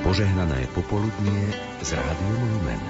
Požehnané popoludnie s Rádiom Lumen.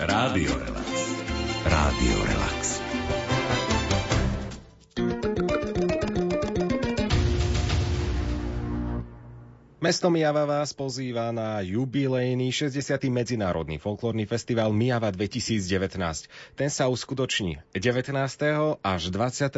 Rádio Relax. Rádio Relax. Mesto Myjava vás pozýva na jubilejný 60. medzinárodný folklórny festival Myjava 2019. Ten sa uskutoční 19. až 23.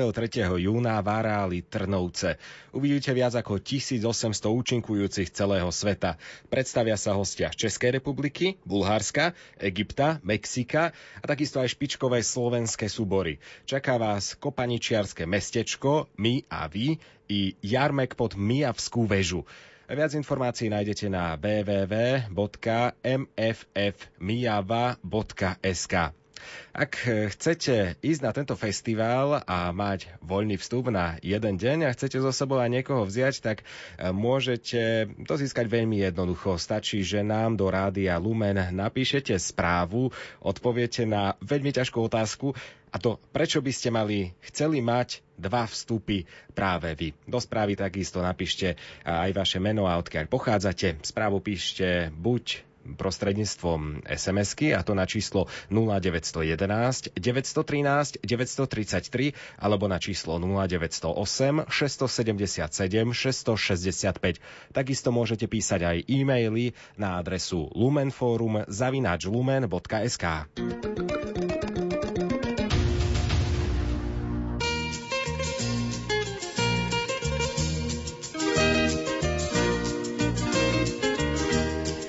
júna v areáli Trnovce. Uvidíte viac ako 1800 účinkujúcich celého sveta. Predstavia sa hostia z Českej republiky, Bulharska, Egypta, Mexika a takisto aj špičkové slovenské súbory. Čaká vás kopaničiarske mestečko Myjavy i jarmek pod Myjavskú väžu. Viac informácií nájdete na www.mffmyjava.sk. Ak chcete ísť na tento festival a mať voľný vstup na jeden deň a chcete zo sebou aj niekoho vziať, tak môžete to získať veľmi jednoducho. Stačí, že nám do Rádia Lumen napíšete správu, odpoviete na veľmi ťažkú otázku, a to, prečo by ste chceli mať dva vstupy práve vy. Do správy takisto napíšte aj vaše meno a odkiaľ pochádzate. Správu píšte buď prostredníctvom SMS-ky, a to na číslo 0911 913 933 alebo na číslo 0908 677 665. Takisto môžete písať aj e-maily na adresu lumenforum@lumen.sk.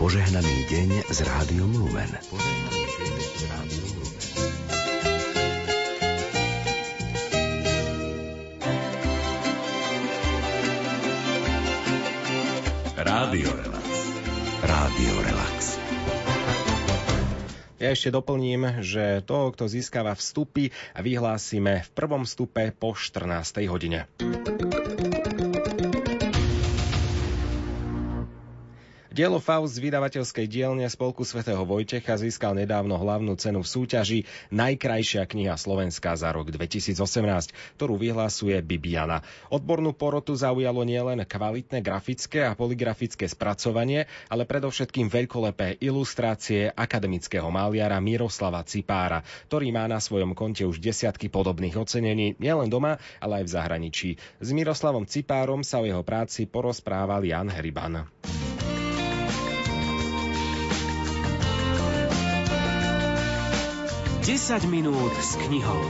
Požehnaný deň s Rádiom Lumen. Rádio Relax. Rádio Relax. Ja ešte doplním, že toho, kto získava vstupy, vyhlásime v prvom vstupe po 14. hodine. Dielo Faust z vydavateľskej dielne Spolku Sv. Vojtecha získal nedávno hlavnú cenu v súťaži Najkrajšia kniha Slovenska za rok 2018, ktorú vyhlasuje Bibiana. Odbornú porotu zaujalo nielen kvalitné grafické a poligrafické spracovanie, ale predovšetkým veľkolepé ilustrácie akademického maliara Miroslava Cipára, ktorý má na svojom konte už desiatky podobných ocenení nielen doma, ale aj v zahraničí. S Miroslavom Cipárom sa o jeho práci porozprával Ján Hriban. Desať minút s knihou.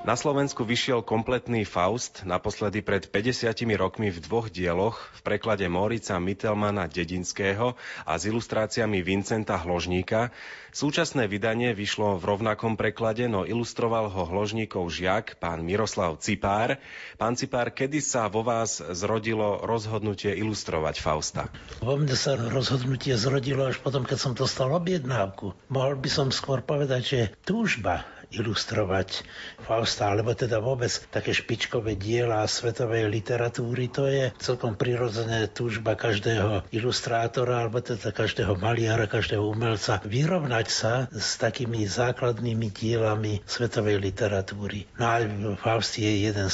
Na Slovensku vyšiel kompletný Faust naposledy pred 50 rokmi v dvoch dieloch v preklade Morica Mittelmana Dedinského a s ilustráciami Vincenta Hložníka. Súčasné vydanie vyšlo v rovnakom preklade, no ilustroval ho Hložníkov žiak, pán Miroslav Cipár. Pán Cipár, kedy sa vo vás zrodilo rozhodnutie ilustrovať Fausta? Vo mne sa rozhodnutie zrodilo až potom, keď som dostal objednávku. Mohol by som skôr povedať, že túžba ilustrovať Fausta, alebo teda vôbec také špičkové diela svetovej literatúry, to je celkom prirodzená túžba každého ilustrátora, alebo teda každého maliara, každého umelca, vyrovnať sa s takými základnými dielami svetovej literatúry. No a Faust je jedno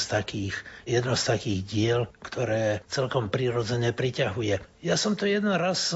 z takých diel, ktoré celkom prirodzene priťahuje. Ja som to jeden raz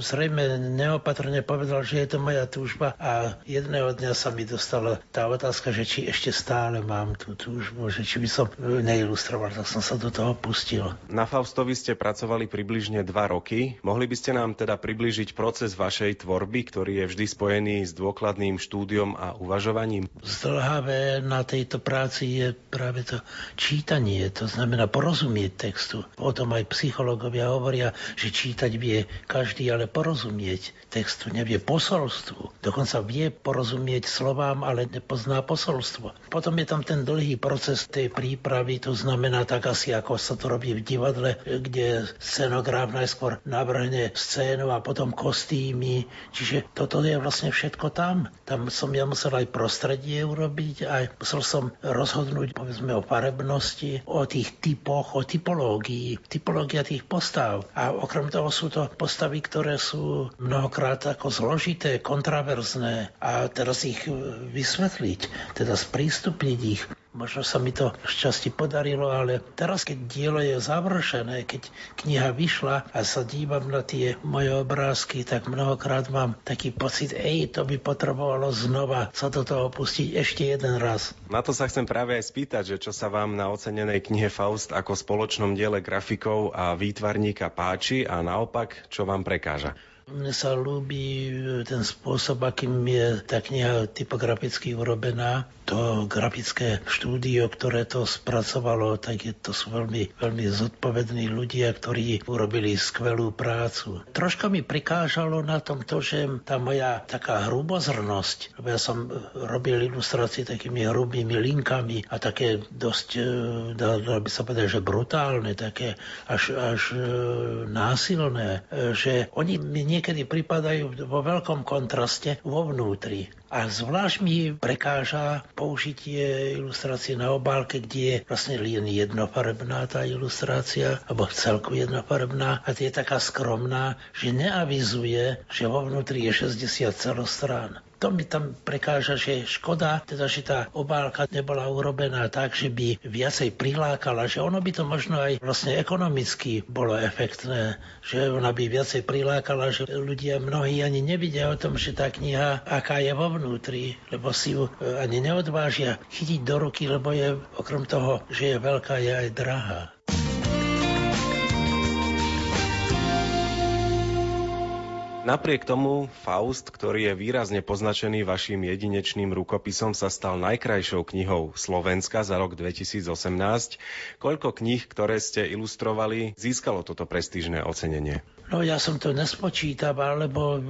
zrejme neopatrne povedal, že je to moja túžba, a jedného dňa sa mi dostala tá otázka, že či ešte stále mám tú túžbu, že či by som neilustroval, tak som sa do toho pustil. Na Faustovi ste pracovali približne 2 roky. Mohli by ste nám teda približiť proces vašej tvorby, ktorý je vždy spojený s dôkladným štúdiom a uvažovaním? Zdĺhavé na tejto práci je práve to čítanie, to znamená porozumieť textu. O tom aj psychológovia hovoria, že čítať vie každý, ale porozumieť textu nevie, posolstvu. Dokonca vie porozumieť slovám, ale pozná posolstvo. Potom je tam ten dlhý proces tej prípravy, to znamená tak asi, ako sa to robí v divadle, kde scenograf najskôr navrhne scénu a potom kostýmy. Čiže toto je vlastne všetko tam. Tam som ja musel aj prostredie urobiť, aj musel som rozhodnúť, povedzme, o farebnosti, o tých typoch, o typológii, typológia tých postav. A okrem toho sú to postavy, ktoré sú mnohokrát ako zložité, kontroverzné a teraz ich vysvetliť, teda sprístupniť ich. Možno sa mi to šťastie podarilo, ale teraz, keď dielo je završené, keď kniha vyšla a sa dívam na tie moje obrázky, tak mnohokrát mám taký pocit, to by potrebovalo znova sa do toho pustiť ešte jeden raz. Na to sa chcem práve aj spýtať, že čo sa vám na ocenenej knihe Faust ako spoločnom diele grafikov a výtvarníka páči a naopak, čo vám prekáža? Mne sa ľúbi ten spôsob, akým je tá kniha typograficky urobená. To grafické štúdio, ktoré to spracovalo, tak to sú veľmi, veľmi zodpovední ľudia, ktorí urobili skvelú prácu. Troška mi prikážalo na tom to, že tá moja taká hrubozrnosť, lebo ja som robil ilustrácie takými hrubými linkami a také dosť, dalo by sa povedať, že brutálne, také až násilné, že oni mi niekedy pripadajú vo veľkom kontraste vo vnútri. A zvlášť mi prekáža použitie ilustrácie na obálke, kde je vlastne len jednofarebná tá ilustrácia, alebo celku jednofarebná, a je taká skromná, že neavizuje, že vo vnútri je 60 celostrán. To mi tam prekáža, že je škoda, teda, že tá obálka nebola urobená tak, že by viacej prilákala, že ono by to možno aj vlastne ekonomicky bolo efektné, že ona by viacej prilákala, že ľudia mnohí ani nevidia o tom, že tá kniha, aká je vo vnútri, lebo si ju ani neodvážia chytiť do ruky, lebo je okrem toho, že je veľká, je aj drahá. Napriek tomu Faust, ktorý je výrazne poznačený vašim jedinečným rukopisom, sa stal najkrajšou knihou Slovenska za rok 2018. Koľko kníh, ktoré ste ilustrovali, získalo toto prestížne ocenenie? No ja som to nespočítaval, lebo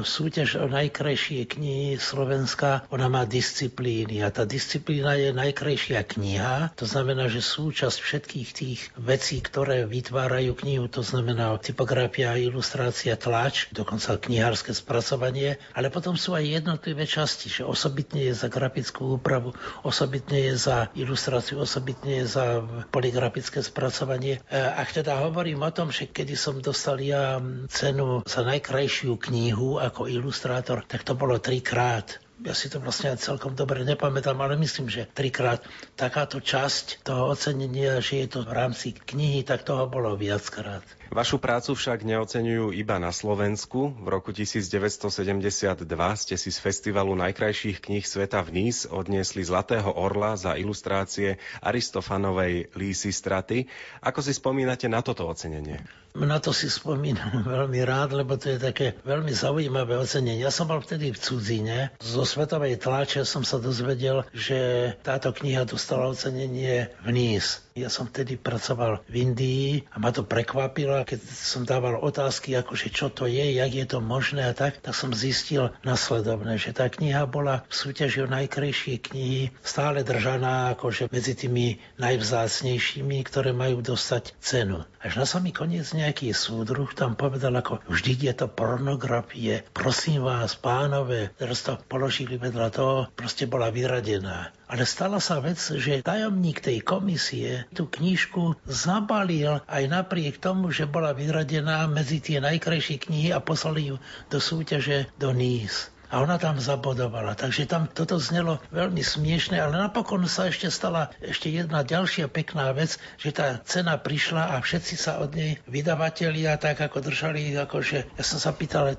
súťaž o najkrajšie knihy Slovenska, ona má disciplíny a tá disciplína je najkrajšia kniha. To znamená, že súčasť všetkých tých vecí, ktoré vytvárajú knihu, to znamená typografia, ilustrácia, tlač, dokonca knihárske spracovanie, ale potom sú aj jednotlivé časti, že osobitne je za grafickú úpravu, osobitne je za ilustráciu, osobitne je za poligrafické spracovanie. Ak teda hovorím o tom, že kedy som dostal ja cenu za najkrajšiu knihu ako ilustrátor, tak to bolo 3-krát. Ja si to vlastne celkom dobre nepamätám, ale myslím, že 3-krát takáto časť toho ocenenia, že je to v rámci knihy, tak toho bolo viackrát. Vašu prácu však neoceňujú iba na Slovensku. V roku 1972 ste si z festivalu najkrajších kníh sveta v Nice odniesli Zlatého orla za ilustrácie Aristofanovej Lísy straty. Ako si spomínate na toto ocenenie? Na to si spomínam veľmi rád, lebo to je také veľmi zaujímavé ocenenie. Ja som bol vtedy v cudzine. Zo svetovej tlače som sa dozvedel, že táto kniha dostala ocenenie v Nice. Ja som vtedy pracoval v Indii a ma to prekvapilo, keď som dával otázky, akože čo to je, jak je to možné a tak som zistil nasledovne, že tá kniha bola v súťaži o najkrajšie knihy stále držaná akože medzi tými najvzácnejšími, ktoré majú dostať cenu. Až na samý koniec nejaký súdruh tam povedal, ako vždy je to pornografie, prosím vás, pánové, teraz to položili vedľa toho, proste bola vyradená. Ale stala sa vec, že tajomník tej komisie tú knižku zabalil aj napriek tomu, že bola vyradená medzi tie najkrajšie knihy a poslali ju do súťaže do Nice. A ona tam zabodovala. Takže tam toto znelo veľmi smiešne, ale napokon sa ešte stala ešte jedna ďalšia pekná vec, že tá cena prišla a všetci sa od nej vydavatelia tak ako držali, akože ja som sa pýtal,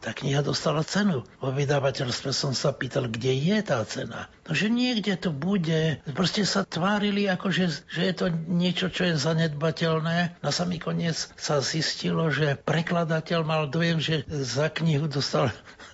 tá kniha dostala cenu. Vo vydavateľstve som sa pýtal, kde je tá cena. No, že niekde to bude. Proste sa tvárili, akože, že je to niečo, čo je zanedbateľné. Na samý koniec sa zistilo, že prekladateľ mal dojem, že za knihu dostal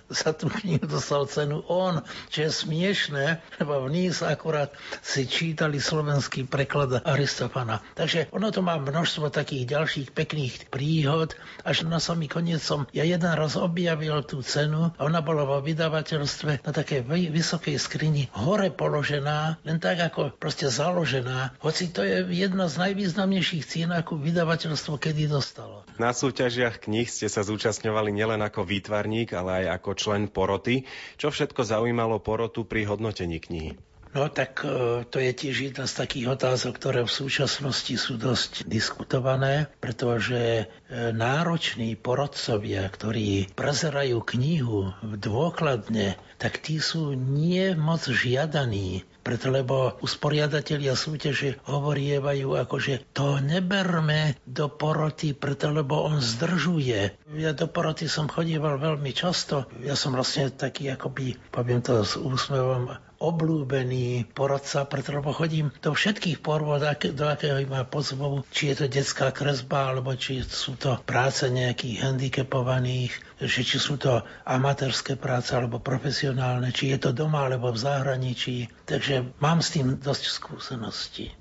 za tú knihu dostal cenu on, čo je smiešné, lebo v Níz akurát si čítali slovenský preklad Aristofana. Takže ono to má množstvo takých ďalších pekných príhod, až na samý koniec som ja jeden raz objavil tú cenu a ona bola vo vydavateľstve na takej vysokej skrini hore položená, len tak ako proste založená, hoci to je jedna z najvýznamnejších cien, akú vydavateľstvo kedy dostalo. Na súťažiach kníh ste sa zúčastňovali nielen ako výtvarník, ale aj ako člen poroty. Čo všetko zaujímalo porotu pri hodnotení knihy? No tak to je tiež jedna z takých otázok, ktoré v súčasnosti sú dosť diskutované, pretože nároční porodcovia, ktorí prezerajú knihu dôkladne, tak tí sú nie moc žiadaní. Preto, lebo usporiadatelia súťaže hovorievajú akože to neberme do poroty, preto, lebo on zdržuje. Ja do poroty som chodíval veľmi často. Ja som vlastne taký, akoby, poviem to s úsmevom, obľúbený porodca, preto, lebo chodím do všetkých porôd, do akého ma pozvú, či je to detská kresba, alebo či sú to práce nejakých handicapovaných, či sú to amatérske práce alebo profesionálne, či je to doma alebo v zahraničí. Takže mám s tým dosť skúseností.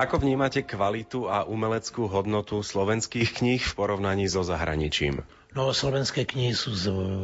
Ako vnímate kvalitu a umeleckú hodnotu slovenských kníh v porovnaní so zahraničím? No, slovenské knihy sú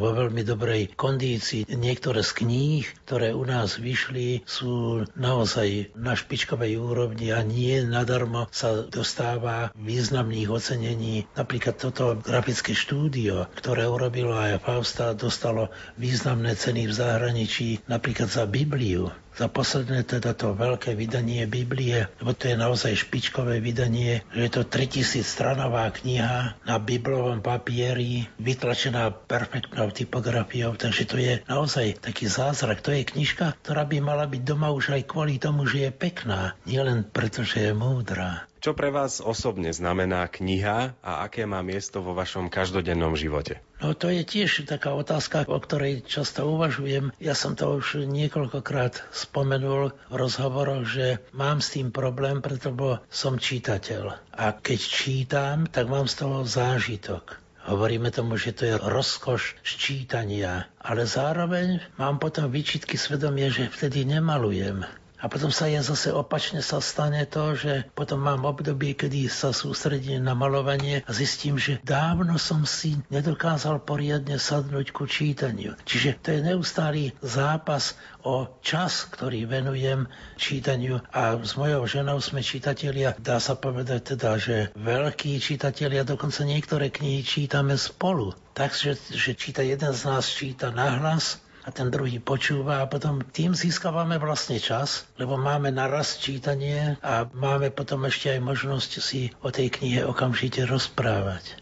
vo veľmi dobrej kondícii. Niektoré z kníh, ktoré u nás vyšli, sú naozaj na špičkovej úrovni a nie nadarmo sa dostáva významných ocenení. Napríklad toto grafické štúdio, ktoré urobilo aj Fausta, dostalo významné ceny v zahraničí, napríklad za Bibliu. Za posledné teda to veľké vydanie Biblie, lebo to je naozaj špičkové vydanie, že je to 3000 stranová kniha na biblovom papieri, vytlačená perfektnou typografiou, takže to je naozaj taký zázrak. To je knižka, ktorá by mala byť doma už aj kvôli tomu, že je pekná, nielen preto, že je múdra. Čo pre vás osobne znamená kniha a aké má miesto vo vašom každodennom živote? No to je tiež taká otázka, o ktorej často uvažujem. Ja som to už niekoľkokrát spomenul v rozhovoroch, že mám s tým problém, pretože som čítateľ. A keď čítam, tak mám z toho zážitok. Hovoríme tomu, že to je rozkoš čítania, ale zároveň mám potom výčitky svedomia, že vtedy nemalujem. A potom sa ja zase opačne sa stane to, že potom mám obdobie, kedy sa sústredím na malovanie a zistím, že dávno som si nedokázal poriadne sadnúť ku čítaniu. Čiže to je neustály zápas o čas, ktorý venujem čítaniu. A s mojou ženou sme čitatelia, dá sa povedať teda, že veľkí čitatelia, dokonca niektoré knihy čítame spolu. Takže že číta jeden z nás, číta nahlas, a ten druhý počúva a potom tým získavame vlastne čas, lebo máme naraz čítanie a máme potom ešte aj možnosť si o tej knihe okamžite rozprávať.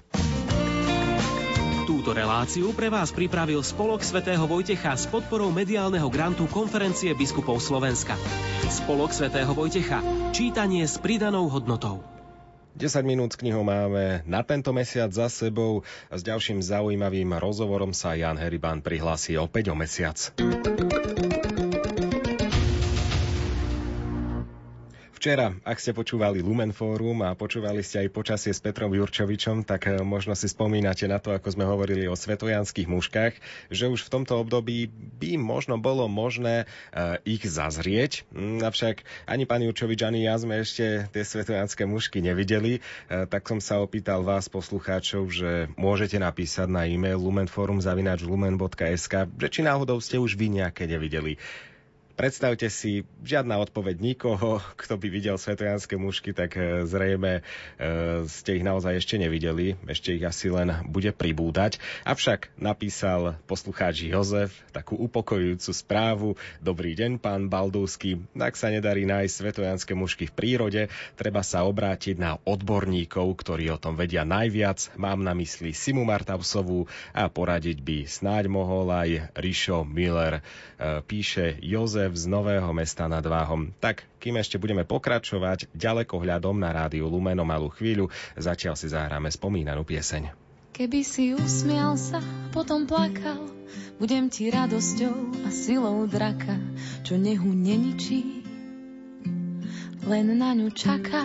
Túto reláciu pre vás pripravil Spolok Sv. Vojtecha s podporou mediálneho grantu Konferencie biskupov Slovenska. Spolok Sv. Vojtecha. Čítanie s pridanou hodnotou. 10 minút s knihou máme na tento mesiac za sebou a s ďalším zaujímavým rozhovorom sa Ján Hriban prihlási opäť o mesiac. Včera, ak ste počúvali Lumen Fórum a počúvali ste aj Počasie s Petrom Jurčovičom, tak možno si spomínate na to, ako sme hovorili o svetojanských muškách, že už v tomto období by možno bolo možné ich zazrieť. Avšak ani pán Jurčovič, ani ja sme ešte tie svetojanské mušky nevideli, tak som sa opýtal vás, poslucháčov, že môžete napísať na e-mail lumenforum@lumen.sk, že či náhodou ste už vy nejaké nevideli. Predstavte si, žiadna odpoveď nikoho, kto by videl svetojanské mušky, tak zrejme ste ich naozaj ešte nevideli, ešte ich asi len bude pribúdať. Avšak napísal poslucháč Jozef takú upokojujúcu správu. Dobrý deň, pán Baldúsky. Ak sa nedarí nájsť svetojanské mušky v prírode, treba sa obrátiť na odborníkov, ktorí o tom vedia najviac. Mám na mysli Simu Martavsovú a poradiť by snáď mohol aj Rišo Miller, píše Jozef z Nového Mesta nad Váhom. Tak, kým ešte budeme pokračovať ďalekohľadom na rádiu Lumen o malú chvíľu, zatiaľ si zahráme spomínanú pieseň. Keby si usmial sa, potom plakal, budem ti radosťou a silou draka, čo nehu neničí, len na ňu čaká.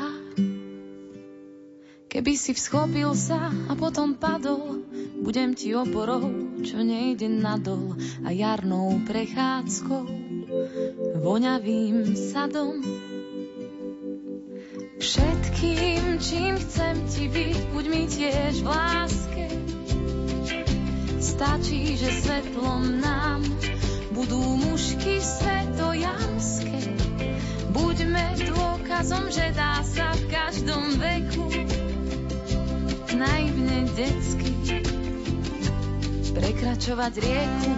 Keby si vzchopil sa a potom padol, budem ti oporou, čo nejde nadol, a jarnou prechádzkou voňavým sadom. Všetkým, čím chcem ti byť, buď mi tiež v láske. Stačí, že svetlom nám budú mušky svetojamské. Buďme dôkazom, že dá sa v každom veku naivne detsky prekračovať rieku.